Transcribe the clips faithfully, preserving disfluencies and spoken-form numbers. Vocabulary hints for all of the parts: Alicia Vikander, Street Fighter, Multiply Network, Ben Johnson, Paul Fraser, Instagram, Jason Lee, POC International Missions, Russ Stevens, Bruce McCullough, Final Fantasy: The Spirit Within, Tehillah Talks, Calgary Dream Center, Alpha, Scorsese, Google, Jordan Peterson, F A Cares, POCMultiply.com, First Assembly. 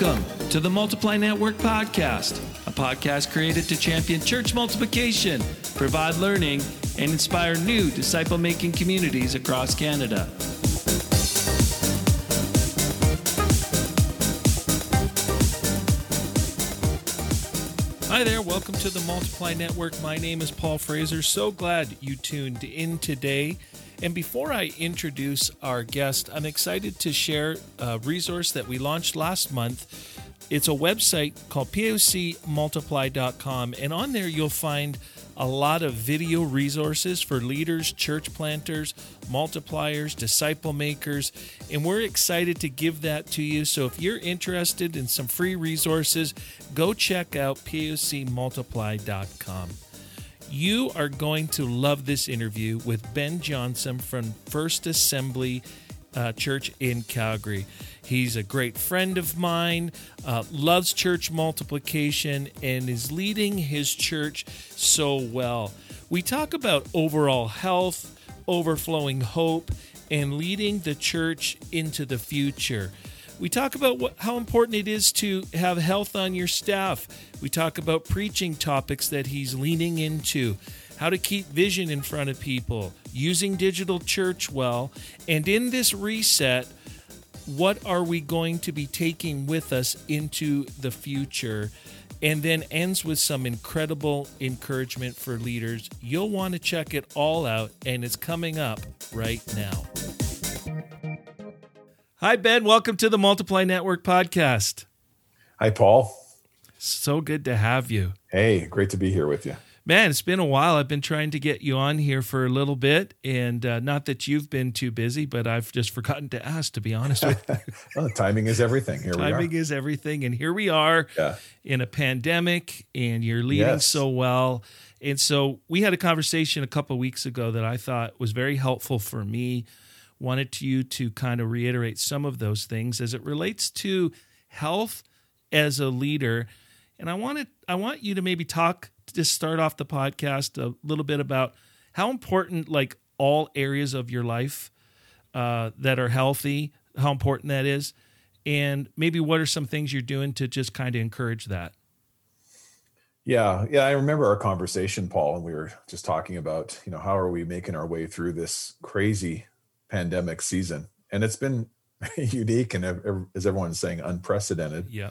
Welcome to the Multiply Network podcast, a podcast created to champion church multiplication, provide learning, and inspire new disciple-making communities across Canada. Hi there, welcome to the Multiply Network. My name is Paul Fraser. So glad you tuned in today. And before I introduce our guest, I'm excited to share a resource that we launched last month. It's a website called P O C multiply dot com, and on there you'll find a lot of video resources for leaders, church planters, multipliers, disciple makers, and we're excited to give that to you. So if you're interested in some free resources, go check out P O C multiply dot com. You are going to love this interview with Ben Johnson from First Assembly Uh, church in Calgary. He's a great friend of mine, uh, loves church multiplication, and is leading his church so well. We talk about overall health, overflowing hope, and leading the church into the future. We talk about what, how important it is to have health on your staff. We talk about preaching topics that he's leaning into, how to keep vision in front of people, using digital church well, and in this reset, what are we going to be taking with us into the future? And then ends with some incredible encouragement for leaders. You'll want to check it all out, and it's coming up right now. Hi, Ben. Welcome to the Multiply Network podcast. Hi, Paul. So good to have you. Hey, great to be here with you. Man, it's been a while. I've been trying to get you on here for a little bit, and uh, not that you've been too busy, but I've just forgotten to ask, to be honest with you. Well, timing is everything. Here timing we are. Timing is everything, and here we are yeah. in a pandemic, and you're leading yes. so well. And so we had a conversation a couple of weeks ago that I thought was very helpful for me. Wanted you to kind of reiterate some of those things as it relates to health as a leader. And I wanted, I want you to maybe talk, just start off the podcast a little bit about how important like all areas of your life uh, that are healthy, how important that is, and maybe what are some things you're doing to just kind of encourage that. Yeah. Yeah. I remember our conversation, Paul, and we were just talking about, you know, how are we making our way through this crazy pandemic season? And it's been unique and, as everyone's saying, unprecedented. Yeah.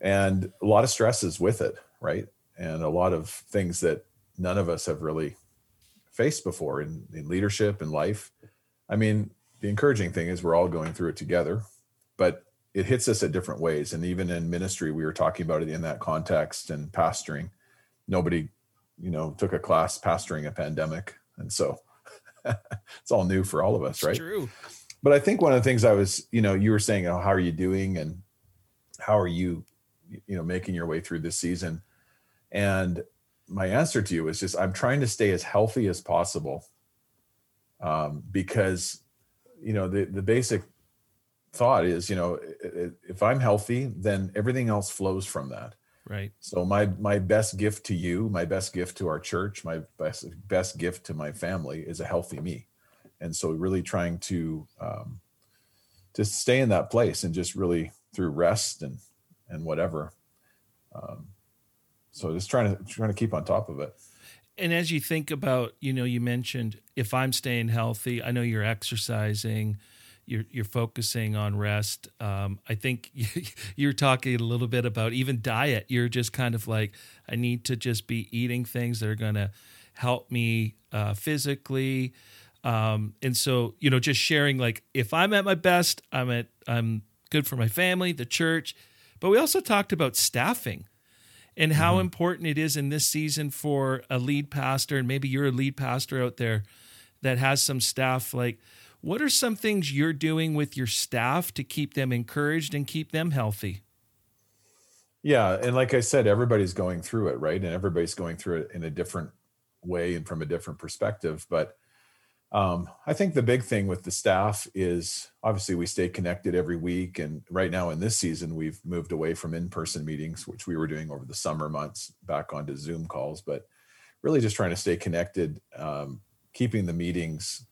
And a lot of stresses with it, right? And a lot of things that none of us have really faced before in, in leadership and life. I mean, the encouraging thing is we're all going through it together, but it hits us at different ways. And even in ministry, we were talking about it in that context, and pastoring. Nobody, you know, took a class pastoring a pandemic. And so it's all new for all of us, right? It's true. But I think one of the things I was, you know, you were saying, oh, how are you doing? And how are you, you know, making your way through this season? And my answer to you is just, I'm trying to stay as healthy as possible, um, because, you know, the, the basic thought is, you know, if I'm healthy, then everything else flows from that. Right. So my, my best gift to you, my best gift to our church, my best, best gift to my family is a healthy me. And so really trying to, um, to stay in that place, and just really through rest and, and whatever, um, so just trying to trying to keep on top of it. And as you think about, you know, you mentioned if I'm staying healthy, I know you're exercising, you're you're focusing on rest. Um, I think you, you're talking a little bit about even diet. You're just kind of like, I need to just be eating things that are going to help me uh, physically. Um, and so, you know, just sharing like if I'm at my best, I'm at I'm good for my family, the church. But we also talked about staffing. And how mm-hmm. important it is in this season for a lead pastor, and maybe you're a lead pastor out there that has some staff, like what are some things you're doing with your staff to keep them encouraged and keep them healthy? Yeah. And like I said, everybody's going through it, right? And everybody's going through it in a different way and from a different perspective. But um, I think the big thing with the staff is obviously we stay connected every week. And right now in this season, we've moved away from in-person meetings, which we were doing over the summer months, back onto Zoom calls, but really just trying to stay connected, um, keeping the meetings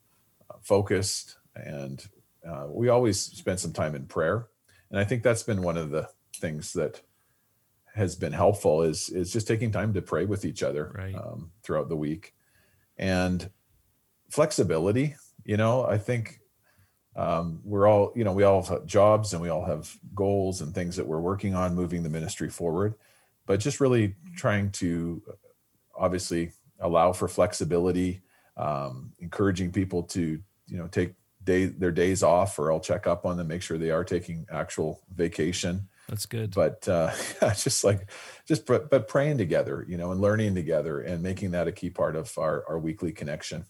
focused. And uh, we always spend some time in prayer. And I think that's been one of the things that has been helpful is, is just taking time to pray with each other, right, um, throughout the week. And flexibility, you know, I think um, we're all, you know, we all have jobs and we all have goals and things that we're working on moving the ministry forward, but just really trying to obviously allow for flexibility, um, encouraging people to, you know, take day, their days off, or I'll check up on them, make sure they are taking actual vacation. That's good. But uh, just like, just, pr- but praying together, you know, and learning together and making that a key part of our, our weekly connection.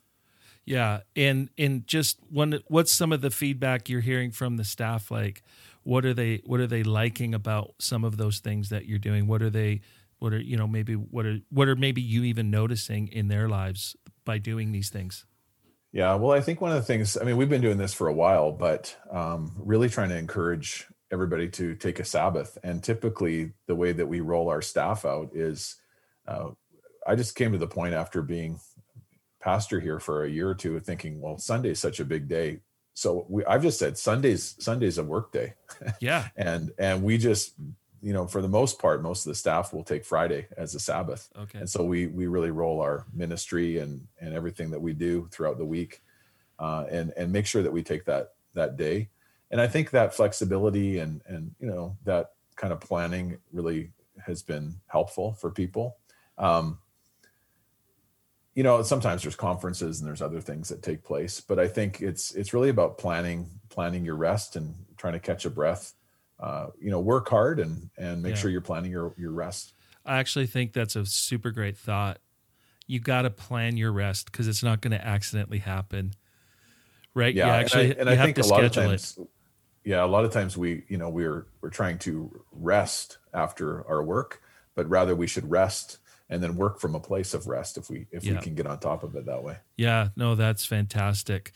Yeah. And, and just one, what's some of the feedback you're hearing from the staff? Like, what are they, what are they liking about some of those things that you're doing? What are they, what are, you know, maybe what are, what are maybe you even noticing in their lives by doing these things? Yeah. Well, I think one of the things, I mean, we've been doing this for a while, but um, really trying to encourage everybody to take a Sabbath. And typically the way that we roll our staff out is, uh, I just came to the point after being pastor here for a year or two thinking, well, Sunday's such a big day. So we, I've just said Sunday's Sunday's a work day. Yeah. and, and we just, you know, for the most part, most of the staff will take Friday as a Sabbath. Okay. And so we, we really roll our ministry and, and everything that we do throughout the week, uh, and, and make sure that we take that, that day. And I think that flexibility and, and, you know, that kind of planning really has been helpful for people. Um, You know, sometimes there's conferences and there's other things that take place, but I think it's it's really about planning planning your rest and trying to catch a breath. Uh, you know, work hard and and make yeah. sure you're planning your, your rest. I actually think that's a super great thought. You got to plan your rest because it's not going to accidentally happen, right? Yeah, you actually, and I, and I think a lot of times, it. yeah, a lot of times we you know we're we're trying to rest after our work, but rather we should rest and then work from a place of rest if we if yeah. we can get on top of it that way. Yeah, no, that's fantastic.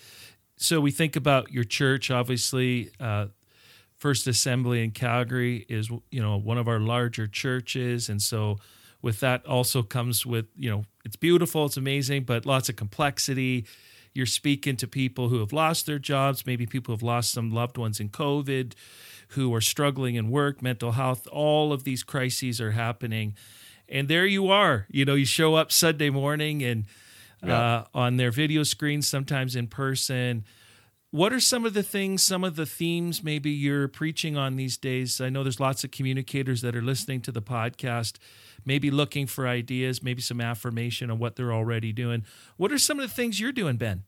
So we think about your church, obviously. Uh, First Assembly in Calgary is, you know, one of our larger churches. And so with that also comes with, you know, it's beautiful, it's amazing, but lots of complexity. You're speaking to people who have lost their jobs, maybe people who have lost some loved ones in COVID, who are struggling in work, mental health. All of these crises are happening. And there you are, you know, you show up Sunday morning and yeah. uh, on their video screens, sometimes in person. What are some of the things, some of the themes maybe you're preaching on these days? I know there's lots of communicators that are listening to the podcast, maybe looking for ideas, maybe some affirmation on what they're already doing. What are some of the things you're doing, Ben?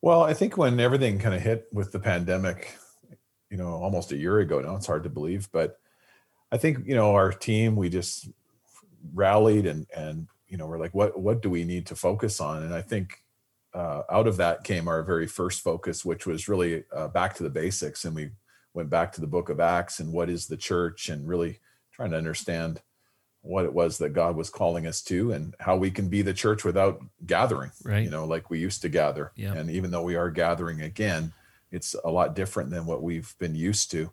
Well, I think when everything kind of hit with the pandemic, you know, almost a year ago now, it's hard to believe, but I think, you know, our team, we just rallied and, and, you know, we're like, what, what do we need to focus on? And I think uh, out of that came our very first focus, which was really uh, back to the basics. And we went back to the book of Acts and what is the church, and really trying to understand what it was that God was calling us to and how we can be the church without gathering, right, you know, like we used to gather. Yeah. And even though we are gathering again, it's a lot different than what we've been used to.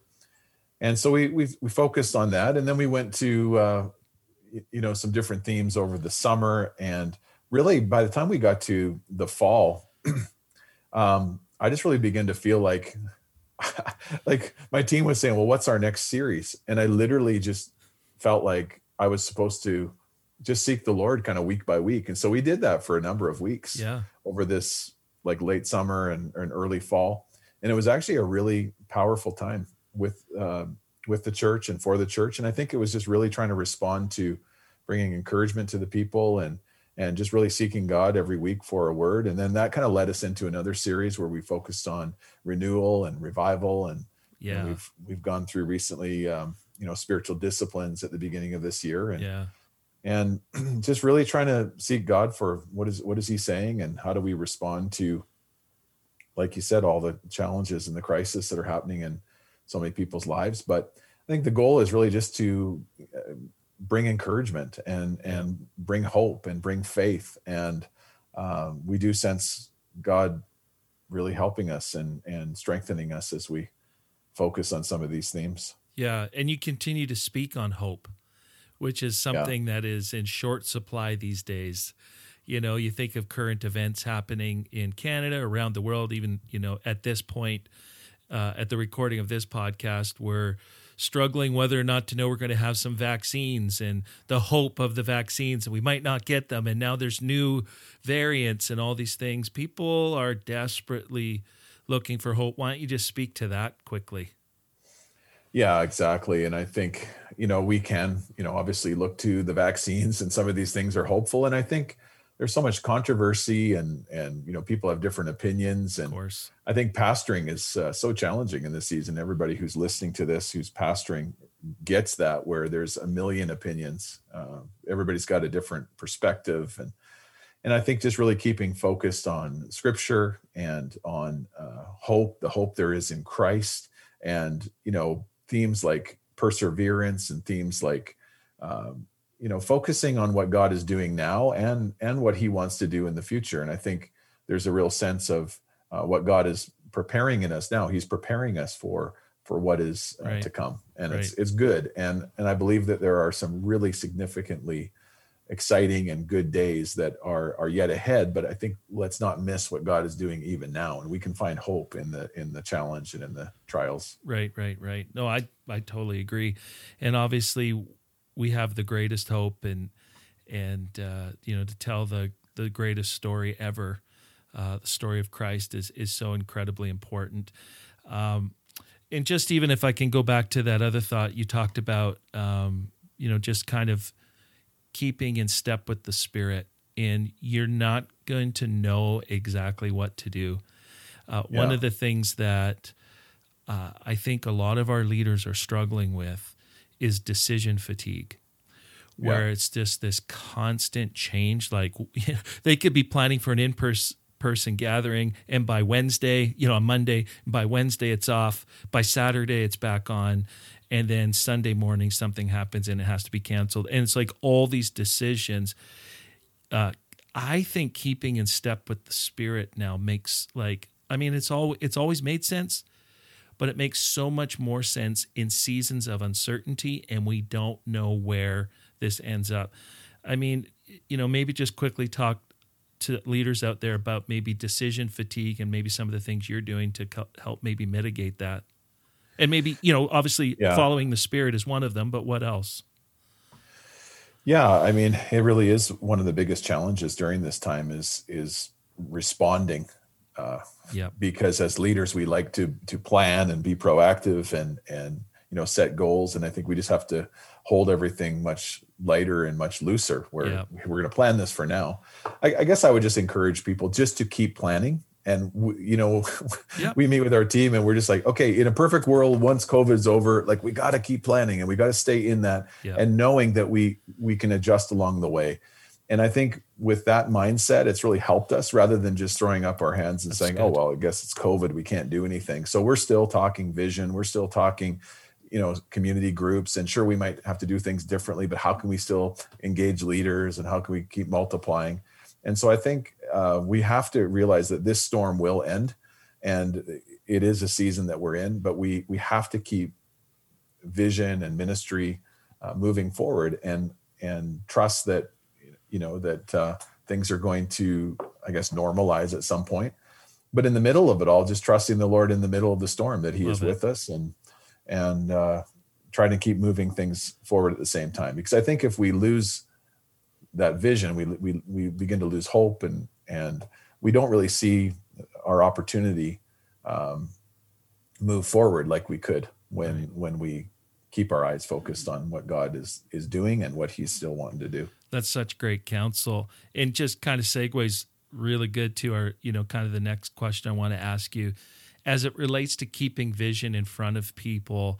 And so we, we, we focused on that. And then we went to, uh, you know, some different themes over the summer. And really, by the time we got to the fall, um, I just really began to feel like, like my team was saying, well, what's our next series? And I literally just felt like I was supposed to just seek the Lord kind of week by week. And so we did that for a number of weeks yeah. over this like late summer and, and early fall. And it was actually a really powerful time with, uh, with the church and for the church. And I think it was just really trying to respond to bringing encouragement to the people and, and just really seeking God every week for a word. And then that kind of led us into another series where we focused on renewal and revival. And, yeah. and we've, we've gone through recently, um, you know, spiritual disciplines at the beginning of this year and, yeah. and just really trying to seek God for what is, what is he saying and how do we respond to, like you said, all the challenges and the crisis that are happening and, so many people's lives. But I think the goal is really just to bring encouragement and, and bring hope and bring faith. And um, we do sense God really helping us and, and strengthening us as we focus on some of these themes. Yeah. And you continue to speak on hope, which is something yeah. that is in short supply these days. You know, you think of current events happening in Canada, around the world, even, you know, at this point, uh, at the recording of this podcast, we're struggling whether or not to know we're going to have some vaccines and the hope of the vaccines, and we might not get them. And now there's new variants and all these things. People are desperately looking for hope. Why don't you just speak to that quickly? Yeah, exactly. And I think, you know, we can, you know, obviously look to the vaccines, and some of these things are hopeful. And I think there's so much controversy and, and, you know, people have different opinions. And of course, I think pastoring is uh, so challenging in this season. Everybody who's listening to this, who's pastoring, gets that, where there's a million opinions. Uh, everybody's got a different perspective. And, and I think just really keeping focused on scripture and on uh, hope, the hope there is in Christ, and, you know, themes like perseverance and themes like, um, you know, focusing on what God is doing now and and what he wants to do in the future. And I think there's a real sense of uh, what God is preparing in us now. He's preparing us for for what is uh, right. to come. And right. it's it's good. And and I believe that there are some really significantly exciting and good days that are are yet ahead. But I think let's not miss what God is doing even now, and we can find hope in the in the challenge and in the trials. Right, right, right. No, I I totally agree, and obviously we have the greatest hope, and and uh, you know, to tell the the greatest story ever, uh, the story of Christ is is so incredibly important. Um, and just even if I can go back to that other thought you talked about, um, you know, just kind of keeping in step with the Spirit, and you're not going to know exactly what to do. Uh, yeah. One of the things that uh, I think a lot of our leaders are struggling with is decision fatigue, where yeah. it's just this constant change. Like, you know, they could be planning for an in-person person gathering, and by Wednesday, you know, on Monday, by Wednesday it's off, by Saturday it's back on, and then Sunday morning something happens and it has to be canceled. And it's like all these decisions. Uh, I think keeping in step with the Spirit now makes, like, I mean, it's all it's always made sense, but it makes so much more sense in seasons of uncertainty, and we don't know where this ends up. I mean, you know, maybe just quickly talk to leaders out there about maybe decision fatigue and maybe some of the things you're doing to co- help maybe mitigate that. And maybe, you know, obviously yeah. following the Spirit is one of them, but what else? Yeah, I mean, it really is one of the biggest challenges during this time is is responding. Uh, yeah. Because as leaders, we like to to plan and be proactive and, and, you know, set goals. And I think we just have to hold everything much lighter and much looser, where yeah. we're going to plan this for now. I, I guess I would just encourage people just to keep planning. And, we, you know, yeah. we meet with our team and we're just like, okay, in a perfect world, once COVID's over, like, we got to keep planning and we got to stay in that yeah. and knowing that we, we can adjust along the way. And I think with that mindset, it's really helped us, rather than just throwing up our hands and That's saying, good. oh, well, I guess it's COVID, we can't do anything. So we're still talking vision. We're still talking, you know, community groups, and sure, we might have to do things differently, but how can we still engage leaders, and how can we keep multiplying? And so I think uh, we have to realize that this storm will end, and it is a season that we're in, but we we have to keep vision and ministry uh, moving forward, and and trust that, you know, that uh, things are going to, I guess, normalize at some point. But in the middle of it all, just trusting the Lord in the middle of the storm, that he Love is it. with us, and and uh, trying to keep moving things forward at the same time. Because I think if we lose that vision, we we we begin to lose hope, and and we don't really see our opportunity um, move forward like we could when right. when we keep our eyes focused on what God is is doing and what he's still wanting to do. That's such great counsel, and just kind of segues really good to our, you know, kind of the next question I want to ask you. As it relates to keeping vision in front of people,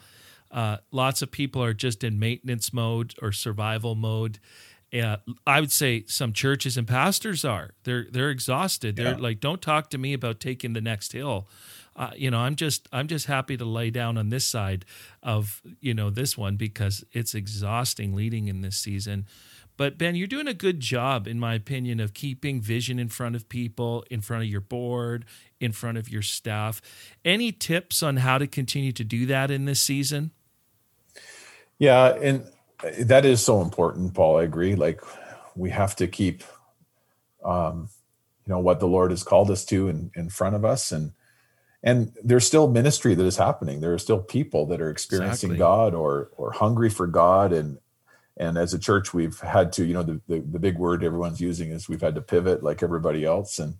uh, lots of people are just in maintenance mode or survival mode. Uh, I would say some churches and pastors are. They're they're exhausted. They're yeah. like, don't talk to me about taking the next hill. Uh, you know, I'm just I'm just happy to lay down on this side of, you know, this one, because it's exhausting leading in this season. But Ben, you're doing a good job, in my opinion, of keeping vision in front of people, in front of your board, in front of your staff. Any tips on how to continue to do that in this season? Yeah, and that is so important, Paul. I agree. Like, we have to keep, um, you know, what the Lord has called us to in, in front of us. And And there's still ministry that is happening. There are still people that are experiencing exactly. God or or hungry for God. And and as a church, we've had to, you know, the, the, the big word everyone's using is we've had to pivot like everybody else. And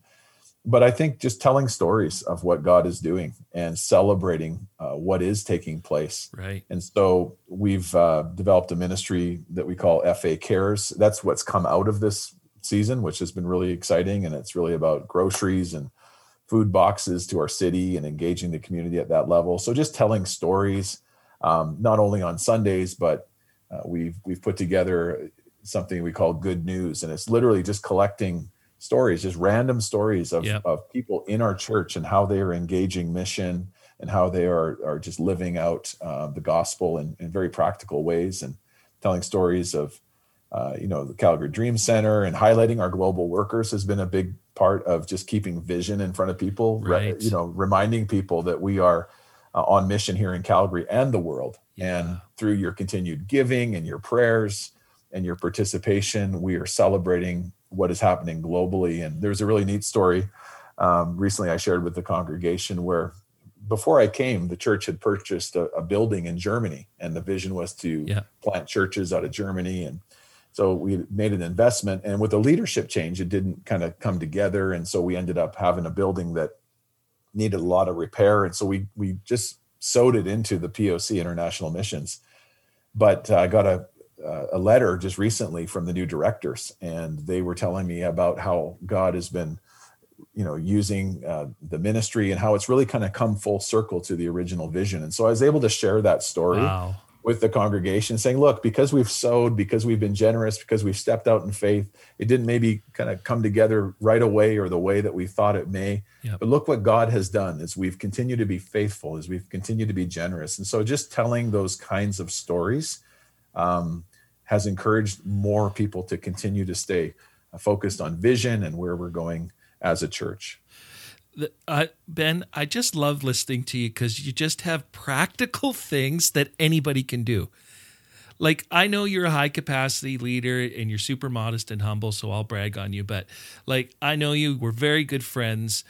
but I think just telling stories of what God is doing and celebrating uh, what is taking place. Right. And so we've uh, developed a ministry that we call F A Cares. That's what's come out of this season, which has been really exciting. And it's really about groceries and food boxes to our city and engaging the community at that level. So just telling stories, um, not only on Sundays, but uh, we've we've put together something we call Good News. And it's literally just collecting stories, just random stories of, yep. of people in our church and how they are engaging mission and how they are are just living out uh, the gospel in, in very practical ways, and telling stories of, uh, you know, the Calgary Dream Center, and highlighting our global workers has been a big part of just keeping vision in front of people, right. you know, reminding people that we are uh, on mission here in Calgary and the world. Yeah. And through your continued giving and your prayers and your participation, we are celebrating what is happening globally. And there's a really neat story um, recently I shared with the congregation where before I came, the church had purchased a, a building in Germany, and the vision was to yeah. plant churches out of Germany. And so we made an investment, and with a leadership change, it didn't kind of come together. And so we ended up having a building that needed a lot of repair. And so we, we just sewed it into the P O C International Missions. But I uh, got a a letter just recently from the new directors, and they were telling me about how God has been, you know, using uh, the ministry and how it's really kind of come full circle to the original vision. And so I was able to share that story wow. with the congregation, saying, look, because we've sowed, because we've been generous, because we've stepped out in faith, it didn't maybe kind of come together right away or the way that we thought it may, yep. but look what God has done as we've continued to be faithful, as we've continued to be generous. And so just telling those kinds of stories, um, has encouraged more people to continue to stay focused on vision and where we're going as a church. Uh, Ben, I just love listening to you because you just have practical things that anybody can do. Like, I know you're a high capacity leader and you're super modest and humble, so I'll brag on you. But like, I know you, we're very good friends,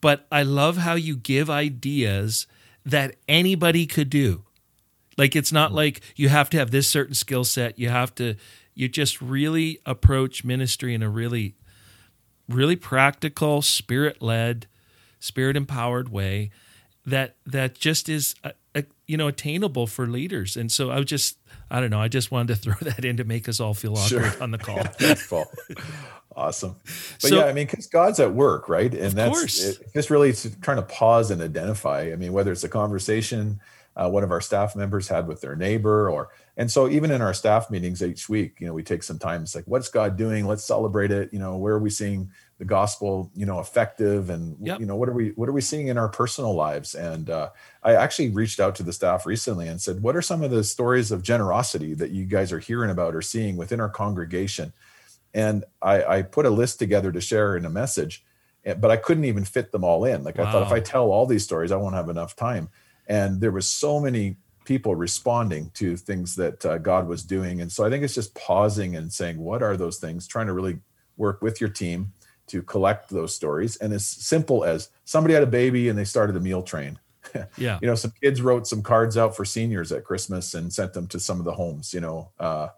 but I love how you give ideas that anybody could do. Like, it's not like you have to have this certain skill set. You have to, you just really approach ministry in a really, really practical, spirit-led, spirit-empowered way that that just is, uh, uh, you know, attainable for leaders. And so I was just, I don't know, I just wanted to throw that in to make us all feel awkward sure. on the call. Awesome. But so, yeah, I mean, because God's at work, right? And that's it, just really trying to pause and identify. I mean, whether it's a conversation Uh, one of our staff members had with their neighbor, or, and so even in our staff meetings each week, you know, we take some time. It's like, what's God doing? Let's celebrate it. You know, where are we seeing the gospel, you know, effective, and, yep. you know, what are we, what are we seeing in our personal lives? And uh, I actually reached out to the staff recently and said, what are some of the stories of generosity that you guys are hearing about or seeing within our congregation? And I, I put a list together to share in a message, but I couldn't even fit them all in. Like wow. I thought if I tell all these stories, I won't have enough time. And there was so many people responding to things that uh, God was doing. And so I think it's just pausing and saying, what are those things? Trying to really work with your team to collect those stories. And as simple as somebody had a baby and they started a meal train. Yeah. You know, some kids wrote some cards out for seniors at Christmas and sent them to some of the homes, you know, uh,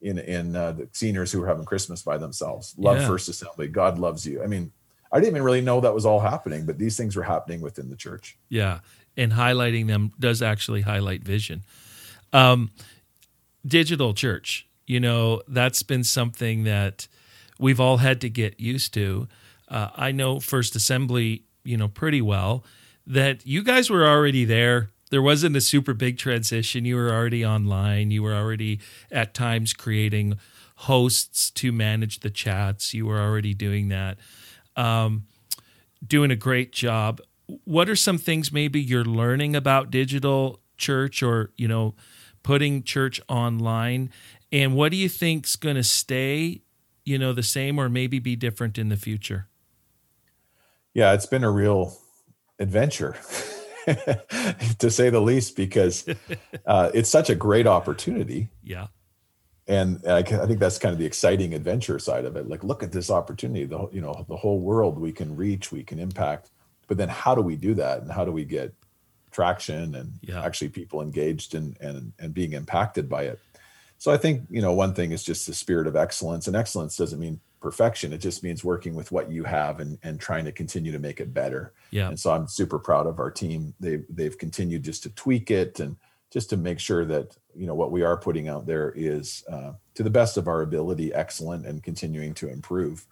in, in uh, the seniors who were having Christmas by themselves. Love yeah. First Assembly. God loves you. I mean, I didn't even really know that was all happening, but these things were happening within the church. Yeah. And highlighting them does actually highlight vision. Um, digital church, you know, that's been something that we've all had to get used to. Uh, I know First Assembly, you know, pretty well, that you guys were already there. There wasn't a super big transition. You were already online. You were already at times creating hosts to manage the chats. You were already doing that, um, doing a great job. What are some things maybe you're learning about digital church, or, you know, putting church online? And what do you think's going to stay, you know, the same or maybe be different in the future? Yeah, it's been a real adventure, to say the least, because uh, it's such a great opportunity. Yeah. And I think that's kind of the exciting adventure side of it. Like, look at this opportunity, the you know, the whole world we can reach, we can impact. But then how do we do that? And how do we get traction and yeah. actually people engaged and, and, and being impacted by it? So I think, you know, one thing is just the spirit of excellence, and excellence doesn't mean perfection. It just means working with what you have and, and trying to continue to make it better. Yeah. And so I'm super proud of our team. They've, they've continued just to tweak it and just to make sure that, you know, what we are putting out there is uh, to the best of our ability, excellent and continuing to improve.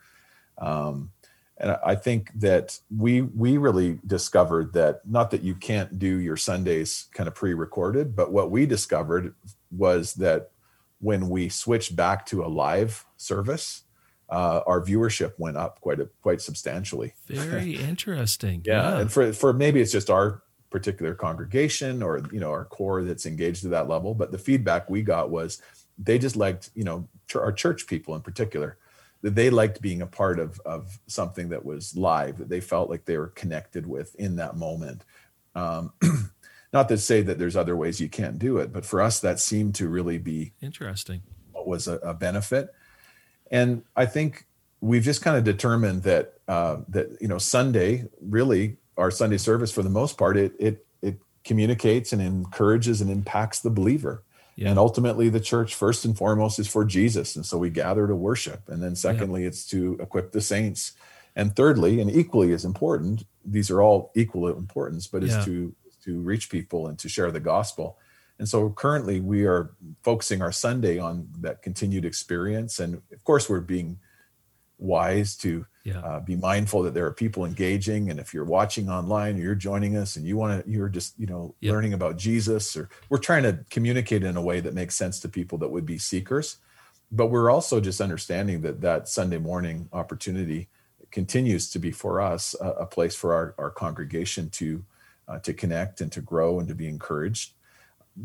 Um, and I think that we, we really discovered that, not that you can't do your Sundays kind of pre-recorded, but what we discovered was that when we switched back to a live service, Uh, our viewership went up quite a, quite substantially. Very interesting. yeah. yeah. And for, for maybe it's just our particular congregation or, you know, our core that's engaged to that level. But the feedback we got was they just liked, you know, ch- our church people in particular, that they liked being a part of, of something that was live, that they felt like they were connected with in that moment. Um, not to say that there's other ways you can't do it, but for us, that seemed to really be interesting. What was a, a benefit. And I think we've just kind of determined that uh, that you know Sunday, really our Sunday service for the most part, it it it communicates and encourages and impacts the believer. Yeah. And ultimately, the church first and foremost is for Jesus, and so we gather to worship. And then secondly, yeah. it's to equip the saints. And thirdly, and equally as important, these are all equal importance, but yeah. it's to to reach people and to share the gospel. And so currently we are focusing our Sunday on that continued experience. And of course we're being wise to yeah. uh, be mindful that there are people engaging. And if you're watching online, or you're joining us and you want to, you're just, you know, yep. learning about Jesus, or we're trying to communicate in a way that makes sense to people that would be seekers. But we're also just understanding that that Sunday morning opportunity continues to be for us a, a place for our, our congregation to, uh, to connect and to grow and to be encouraged.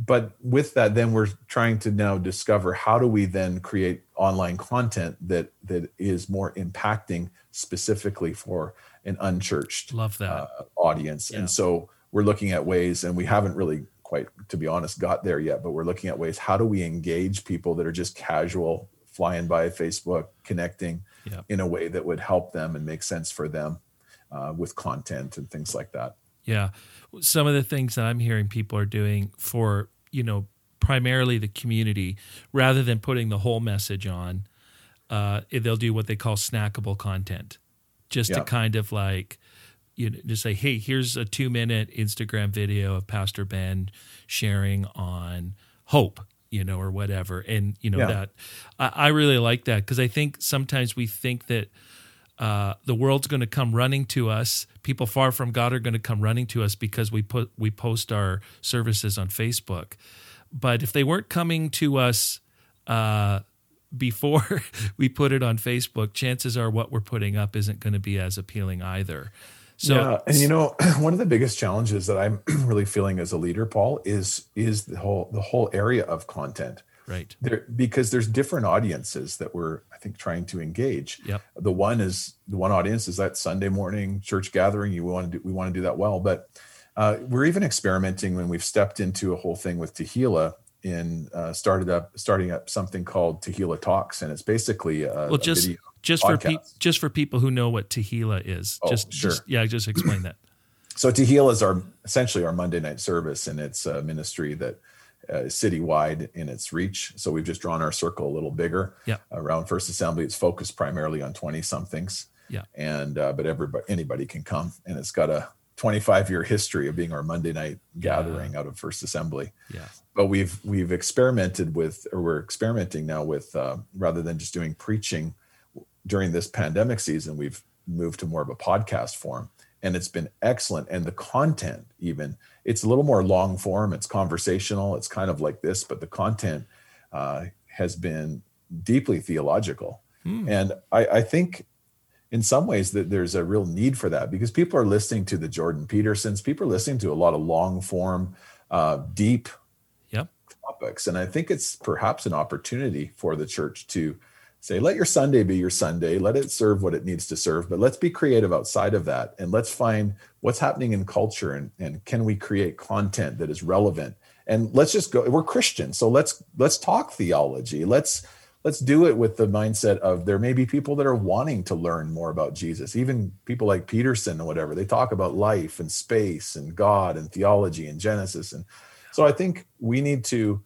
But with that, then we're trying to now discover how do we then create online content that that is more impacting specifically for an unchurched Love that. Uh, audience. Yeah. And so we're looking at ways, and we haven't really quite, to be honest, got there yet, but we're looking at ways, how do we engage people that are just casual, flying by Facebook, connecting yeah. in a way that would help them and make sense for them uh, with content and things like that. Yeah. Some of the things that I'm hearing people are doing for, you know, primarily the community, rather than putting the whole message on, uh, they'll do what they call snackable content, just yeah. to kind of like, you know, just say, hey, here's a two minute Instagram video of Pastor Ben sharing on hope, you know, or whatever. And, you know, yeah. that I, I really like that, because I think sometimes we think that Uh, the world's going to come running to us. People far from God are going to come running to us because we put we post our services on Facebook. But if they weren't coming to us uh, before we put it on Facebook, chances are what we're putting up isn't going to be as appealing either. So, yeah. And you know, one of the biggest challenges that I'm really feeling as a leader, Paul, is is the whole the whole area of content. Right. There, because there's different audiences that we're, I think, trying to engage. Yep. The one is the one audience is that Sunday morning church gathering. You want to do, we want to do that well, but uh, we're even experimenting when we've stepped into a whole thing with Tehillah in uh, started up starting up something called Tehillah Talks, and it's basically a, well, just, a video just podcast. for pe- just for people who know what Tehillah is. Oh, just, sure. just yeah, just explain that. So Tehillah is our essentially our Monday night service, and it's a ministry that. Uh, citywide in its reach. So we've just drawn our circle a little bigger yeah. around First Assembly. It's focused primarily on twenty somethings. Yeah. And, uh, but everybody, anybody can come, and it's got a twenty-five year history of being our Monday night gathering yeah. out of First Assembly. Yeah. But we've, we've experimented with, or we're experimenting now with, uh, rather than just doing preaching during this pandemic season, we've moved to more of a podcast form. And it's been excellent. And the content, even, it's a little more long form. It's conversational. It's kind of like this, but the content uh, has been deeply theological. Hmm. And I, I think in some ways that there's a real need for that, because people are listening to the Jordan Petersons. People are listening to a lot of long form, uh, deep yep. topics. And I think it's perhaps an opportunity for the church to say, let your Sunday be your Sunday, let it serve what it needs to serve, but let's be creative outside of that. And let's find what's happening in culture, and, and can we create content that is relevant? And let's just go, we're Christians, so let's let's talk theology. Let's let's do it with the mindset of there may be people that are wanting to learn more about Jesus. Even people like Peterson or whatever, they talk about life and space and God and theology and Genesis. And so I think we need to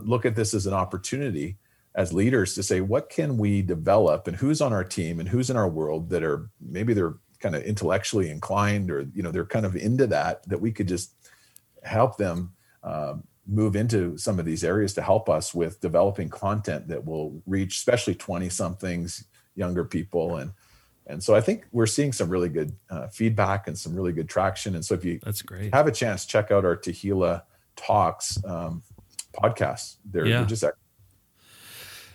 look at this as an opportunity as leaders to say, what can we develop, and who's on our team and who's in our world that are, maybe they're kind of intellectually inclined, or, you know, they're kind of into that, that we could just help them uh, move into some of these areas to help us with developing content that will reach especially twenty somethings, younger people. And, and so I think we're seeing some really good uh, feedback and some really good traction. And so if you That's great. have a chance, check out our Tehillah Talks um, podcast. They're, yeah. they're just excellent.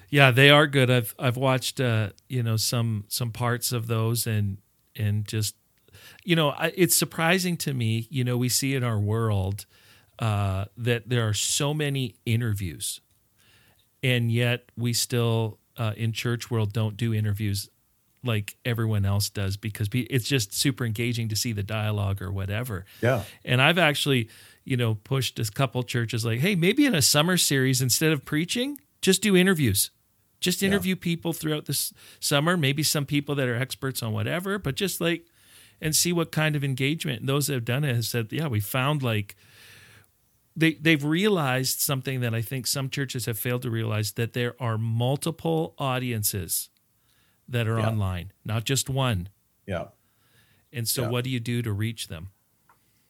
Yeah, they are good. I've I've watched uh, you know some some parts of those, and and just you know I, it's surprising to me. You know, we see in our world uh, that there are so many interviews, and yet we still uh, in church world don't do interviews like everyone else does, because it's just super engaging to see the dialogue or whatever. Yeah, and I've actually you know pushed a couple churches like, hey, maybe in a summer series instead of preaching, just do interviews. Just interview yeah. people throughout this summer, maybe some people that are experts on whatever, but just like, and see what kind of engagement. And those that have done it have said, yeah, we found like, they, they've realized something that I think some churches have failed to realize, that there are multiple audiences that are yeah. online, not just one. Yeah. And so yeah. what do you do to reach them?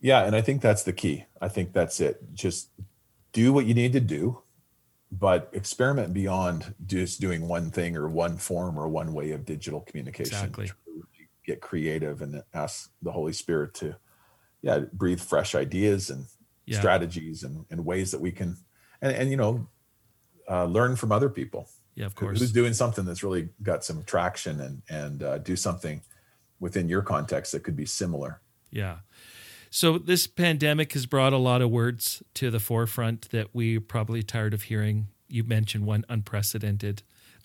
Yeah, and I think that's the key. I think that's it. Just do what you need to do, but experiment beyond just doing one thing or one form or one way of digital communication. Exactly. Get creative and ask the Holy Spirit to, yeah, breathe fresh ideas and yeah. strategies and, and ways that we can, and, and you know, uh, learn from other people. Yeah, of course. Who's doing something that's really got some traction, and, and uh, do something within your context that could be similar. Yeah. So this pandemic has brought a lot of words to the forefront that we're probably tired of hearing. You mentioned one, unprecedented.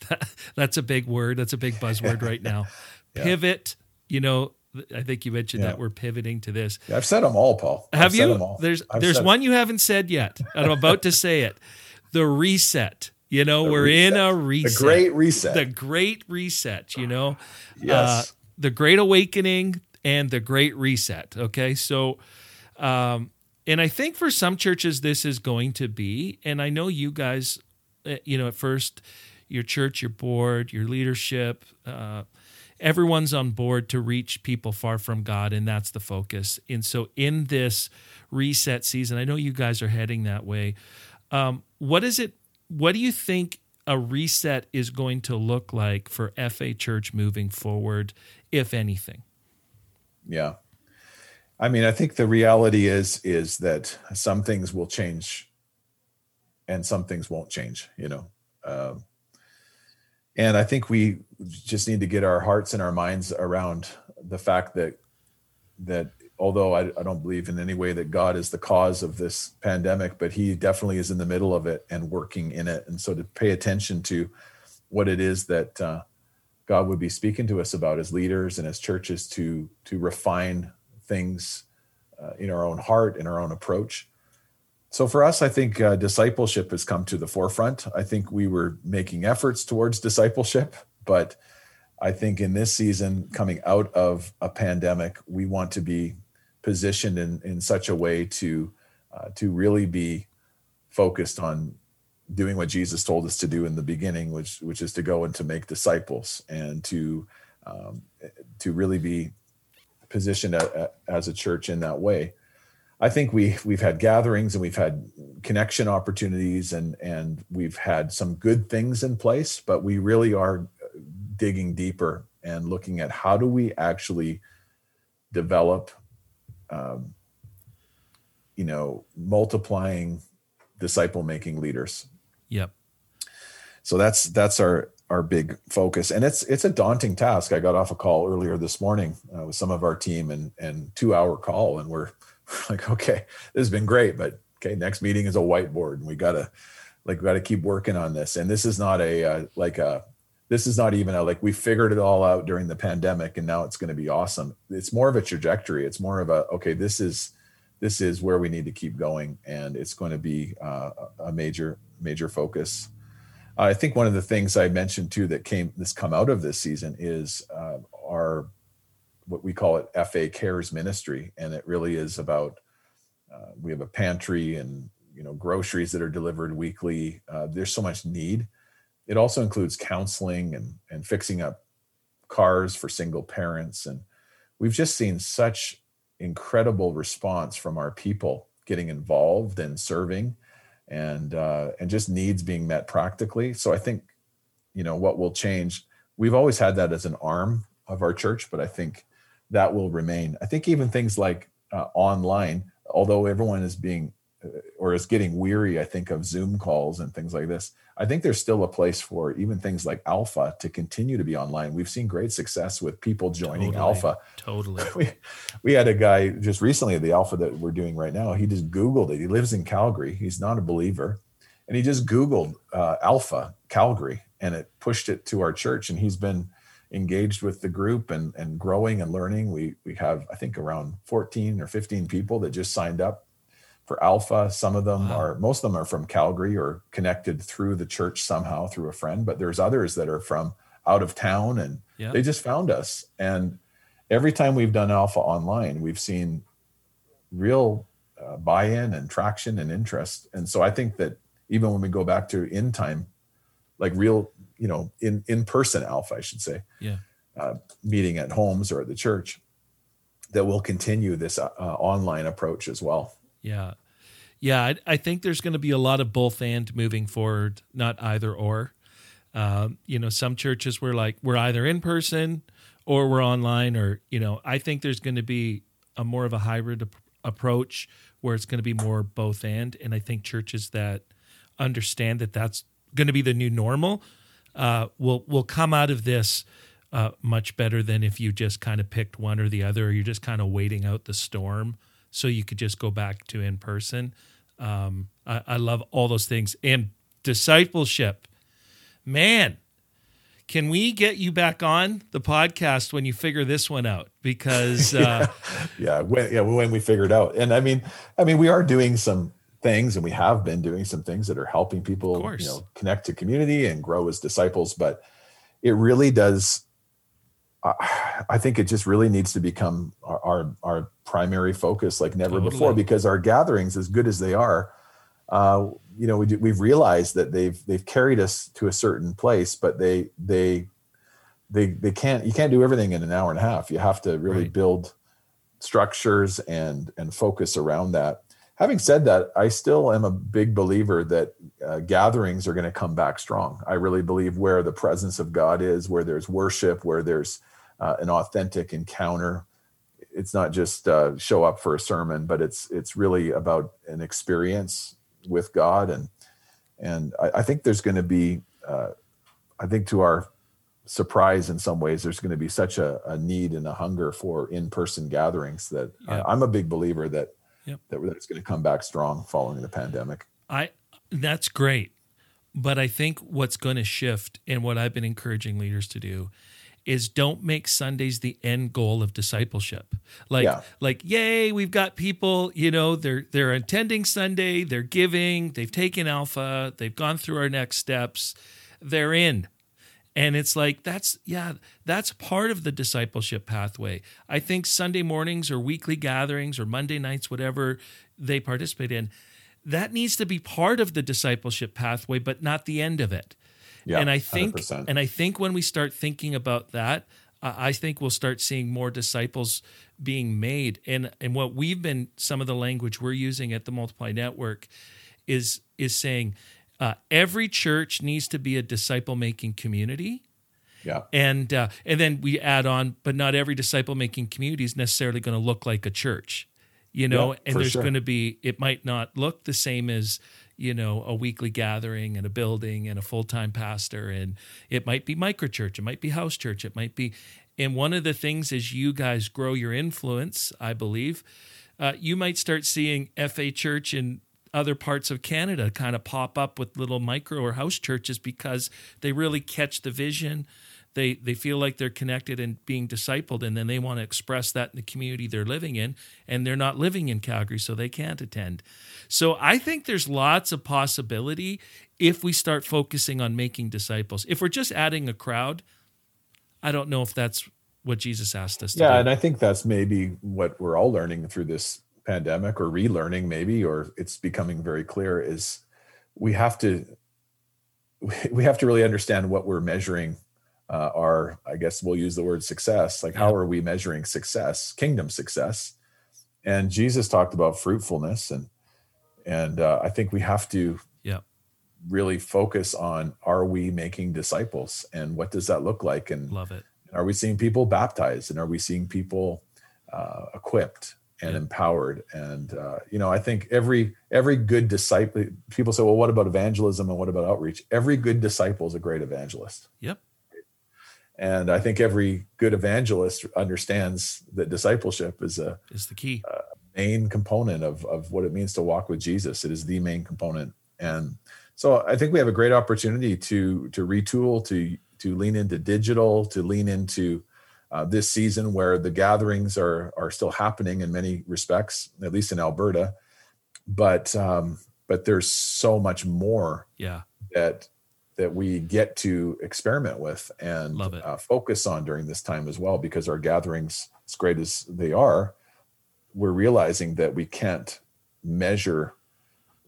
That, that's a big word. That's a big buzzword right now. yeah. Pivot. You know, I think you mentioned yeah. that we're pivoting to this. Yeah, I've said them all, Paul. Have I've you? Said them all. There's I've there's one them. you haven't said yet. I'm about to say it. The reset. You know, the we're reset. in a reset. The great reset. The great reset. You know, yes. Uh, the great awakening. And the Great Reset, okay? So, um, and I think for some churches this is going to be, and I know you guys, you know, at first, your church, your board, your leadership, uh, everyone's on board to reach people far from God, and that's the focus. And so in this reset season, I know you guys are heading that way. Um, what is it, what do you think a reset is going to look like for F A Church moving forward, if anything? Yeah. I mean, I think the reality is, is that some things will change and some things won't change, you know? Um, and I think we just need to get our hearts and our minds around the fact that, that although I, I don't believe in any way that God is the cause of this pandemic, but he definitely is in the middle of it and working in it. And so to pay attention to what it is that, uh, God would be speaking to us about as leaders and as churches, to to refine things uh, in our own heart, in our own approach. So for us, I think uh, discipleship has come to the forefront. I think we were making efforts towards discipleship, but I think in this season, coming out of a pandemic, we want to be positioned in, in such a way to uh, to really be focused on doing what Jesus told us to do in the beginning, which which is to go and to make disciples, and to um, to really be positioned a, a, as a church in that way. I think we we've had gatherings and we've had connection opportunities, and and we've had some good things in place, but we really are digging deeper and looking at how do we actually develop, um, you know, multiplying disciple-making leaders. Yep. So that's that's our our big focus, and it's it's a daunting task. I got off a call earlier this morning uh, with some of our team, and and two hour call, and we're like, okay, this has been great, but okay, next meeting is a whiteboard, and we gotta like we gotta keep working on this. And this is not a uh, like a this is not even a like we figured it all out during the pandemic, and now it's going to be awesome. It's more of a trajectory. It's more of a okay, this is. This is where we need to keep going, and it's going to be uh, a major, major focus. I think one of the things I mentioned too that came that's come out of this season is uh, our what we call it F A Cares Ministry, and it really is about uh, we have a pantry and you know groceries that are delivered weekly. Uh, there's so much need. It also includes counseling and and fixing up cars for single parents, and we've just seen such incredible response from our people getting involved and serving. And uh, and just needs being met practically. So I think, you know, what will change, we've always had that as an arm of our church, but I think that will remain. I think even things like uh, online, although everyone is being uh, or is getting weary, I think, of Zoom calls and things like this, I think there's still a place for even things like Alpha to continue to be online. We've seen great success with people joining totally, Alpha. Totally. we, we had a guy just recently at the Alpha that we're doing right now. He just Googled it. He lives in Calgary. He's not a believer. And he just Googled uh, Alpha Calgary, and it pushed it to our church. And he's been engaged with the group and, and growing and learning. We, we have, I think, around fourteen or fifteen people that just signed up for Alpha. Some of them wow. are, most of them are from Calgary or connected through the church somehow through a friend, but there's others that are from out of town and yep. they just found us. And every time we've done Alpha online, we've seen real uh, buy-in and traction and interest. And so I think that even when we go back to in time, like real, you know, in, in person Alpha, I should say, yeah, uh, meeting at homes or at the church, that we'll continue this uh, online approach as well. Yeah. Yeah. I, I think there's going to be a lot of both and moving forward, not either or. Um, you know, some churches were like, we're either in person or we're online, or, you know, I think there's going to be a more of a hybrid ap- approach where it's going to be more both and. And I think churches that understand that that's going to be the new normal uh, will, will come out of this uh, much better than if you just kind of picked one or the other, or you're just kind of waiting out the storm. So you could just go back to in person. Um, I, I love all those things. And discipleship. Man, can we get you back on the podcast when you figure this one out? Because uh, yeah, yeah, when, yeah, when we figure it out. And I mean, I mean, we are doing some things, and we have been doing some things that are helping people, you know, connect to community and grow as disciples. But it really does. I think it just really needs to become our, our, our primary focus like never totally. before, because our gatherings, as good as they are, uh, you know, we do, we've realized that they've, they've carried us to a certain place, but they, they, they, they can't, you can't do everything in an hour and a half. You have to really right. build structures and, and focus around that. Having said that, I still am a big believer that uh, gatherings are going to come back strong. I really believe where the presence of God is, where there's worship, where there's Uh, an authentic encounter. It's not just uh, show up for a sermon, but it's it's really about an experience with God. And and I, I think there's going to be, uh, I think to our surprise in some ways, there's going to be such a, a need and a hunger for in-person gatherings that yep. I, I'm a big believer that, yep. that that it's going to come back strong following the pandemic. I that's great. But I think what's going to shift, and what I've been encouraging leaders to do, is don't make Sundays the end goal of discipleship. Like, yeah. like, yay, we've got people, you know, they're they're attending Sunday, they're giving, they've taken Alpha, they've gone through our next steps, they're in. And it's like, that's, yeah, that's part of the discipleship pathway. I think Sunday mornings or weekly gatherings or Monday nights, whatever they participate in, that needs to be part of the discipleship pathway, but not the end of it. Yeah, and I think, one hundred percent. And I think when we start thinking about that, uh, I think we'll start seeing more disciples being made. And and what we've been, some of the language we're using at the Multiply Network, is is saying uh, every church needs to be a disciple-making community. Yeah. And uh, and then we add on, but not every disciple-making community is necessarily going to look like a church, you know. Yeah, and there's sure. going to be, it might not look the same as, you know, a weekly gathering and a building and a full-time pastor. And it might be microchurch, it might be house church, it might be. And one of the things is, you guys grow your influence, I believe, uh, you might start seeing F A Church in other parts of Canada kind of pop up with little micro or house churches, because they really catch the vision. They they feel like they're connected and being discipled, and then they want to express that in the community they're living in, and they're not living in Calgary, so they can't attend. So I think there's lots of possibility if we start focusing on making disciples. If we're just adding a crowd, I don't know if that's what Jesus asked us to yeah, do. Yeah, and I think that's maybe what we're all learning through this pandemic, or relearning maybe, or it's becoming very clear, is we have to we have to really understand what we're measuring. Uh, our, I guess we'll use the word success. Like, how are we measuring success, kingdom success? And Jesus talked about fruitfulness, and and uh, I think we have to yeah. really focus on: are we making disciples, and what does that look like? And love it. Are we seeing people baptized, and are we seeing people uh, equipped and yeah. empowered? And uh, you know, I think every every good disciple. People say, "Well, what about evangelism and what about outreach?" Every good disciple is a great evangelist. Yep. And I think every good evangelist understands that discipleship is a is the key uh, main component of, of what it means to walk with Jesus. It is the main component. And so I think we have a great opportunity to to retool, to to lean into digital, to lean into uh, this season where the gatherings are are still happening in many respects, at least in Alberta. But um, but there's so much more yeah. that. that we get to experiment with and uh, focus on during this time as well, because our gatherings, as great as they are, we're realizing that we can't measure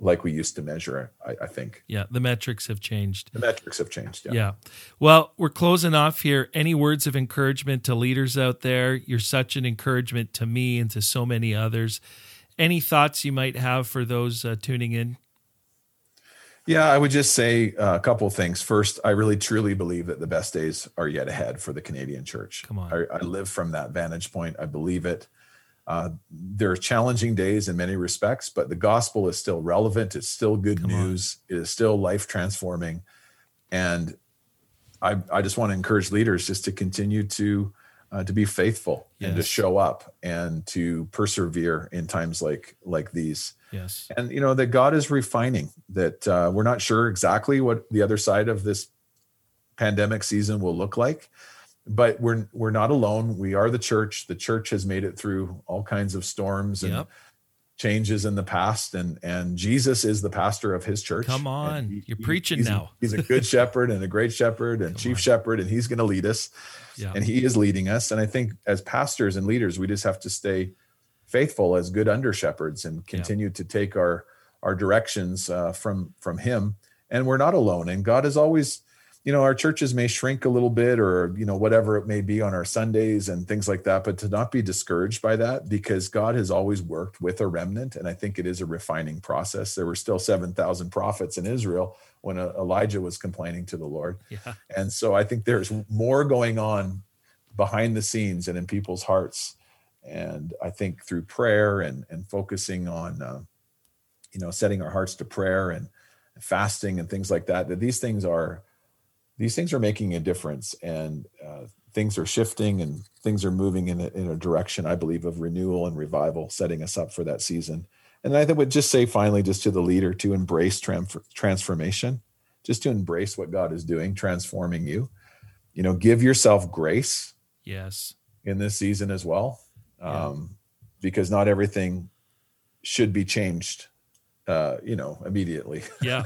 like we used to measure, I, I think. Yeah, the metrics have changed. The metrics have changed, yeah. Yeah. Well, we're closing off here. Any words of encouragement to leaders out there? You're such an encouragement to me and to so many others. Any thoughts you might have for those uh, tuning in? Yeah, I would just say a couple of things. First, I really truly believe that the best days are yet ahead for the Canadian church. Come on. I, I live from that vantage point. I believe it. Uh, there are challenging days in many respects, but the gospel is still relevant. It's still good Come news. On. It is still life transforming. And I, I just want to encourage leaders just to continue to uh, to be faithful yes. and to show up and to persevere in times like like these. Yes. And, you know, that God is refining, that uh, we're not sure exactly what the other side of this pandemic season will look like, but we're we're not alone. We are the church. The church has made it through all kinds of storms and yep. changes in the past. And, and Jesus is the pastor of his church. Come on. He, You're he, preaching he's now. A, he's a good shepherd and a great shepherd and Come chief on. shepherd, and he's going to lead us. Yep. And he is leading us. And I think as pastors and leaders, we just have to stay faithful as good under shepherds and continue yeah. to take our, our directions uh, from, from him. And we're not alone. And God is always, you know, our churches may shrink a little bit, or, you know, whatever it may be on our Sundays and things like that, but to not be discouraged by that, because God has always worked with a remnant. And I think it is a refining process. There were still seven thousand prophets in Israel when uh, Elijah was complaining to the Lord. Yeah. And so I think there's more going on behind the scenes and in people's hearts. And I think through prayer and, and focusing on, uh, you know, setting our hearts to prayer and fasting and things like that, that these things are, these things are making a difference, and uh, things are shifting and things are moving in a, in a direction, I believe, of renewal and revival, setting us up for that season. And I would just say finally, just to the leader, to embrace transfer, transformation, just to embrace what God is doing, transforming you, you know, give yourself grace. Yes. In this season as well. Yeah. Um, because not everything should be changed, uh, you know, immediately. Yeah.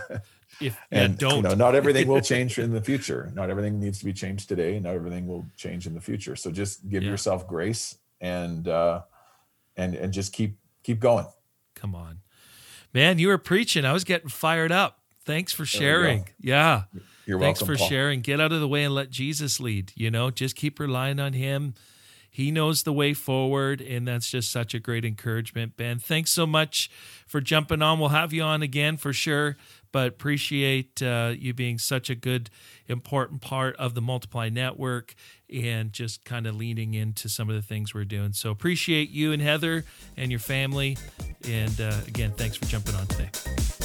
If, and yeah, don't, you know, not everything will change in the future. Not everything needs to be changed today. Not everything will change in the future. So just give yeah. yourself grace and, uh, and, and just keep, keep going. Come on, man, you were preaching. I was getting fired up. Thanks for sharing. Yeah. You're Thanks welcome. Thanks for Paul. sharing. Get out of the way and let Jesus lead, you know, just keep relying on him. He knows the way forward, and that's just such a great encouragement, Ben. Thanks so much for jumping on. We'll have you on again for sure, but appreciate uh, you being such a good, important part of the Multiply Network and just kind of leaning into some of the things we're doing. So appreciate you and Heather and your family. And uh, again, thanks for jumping on today.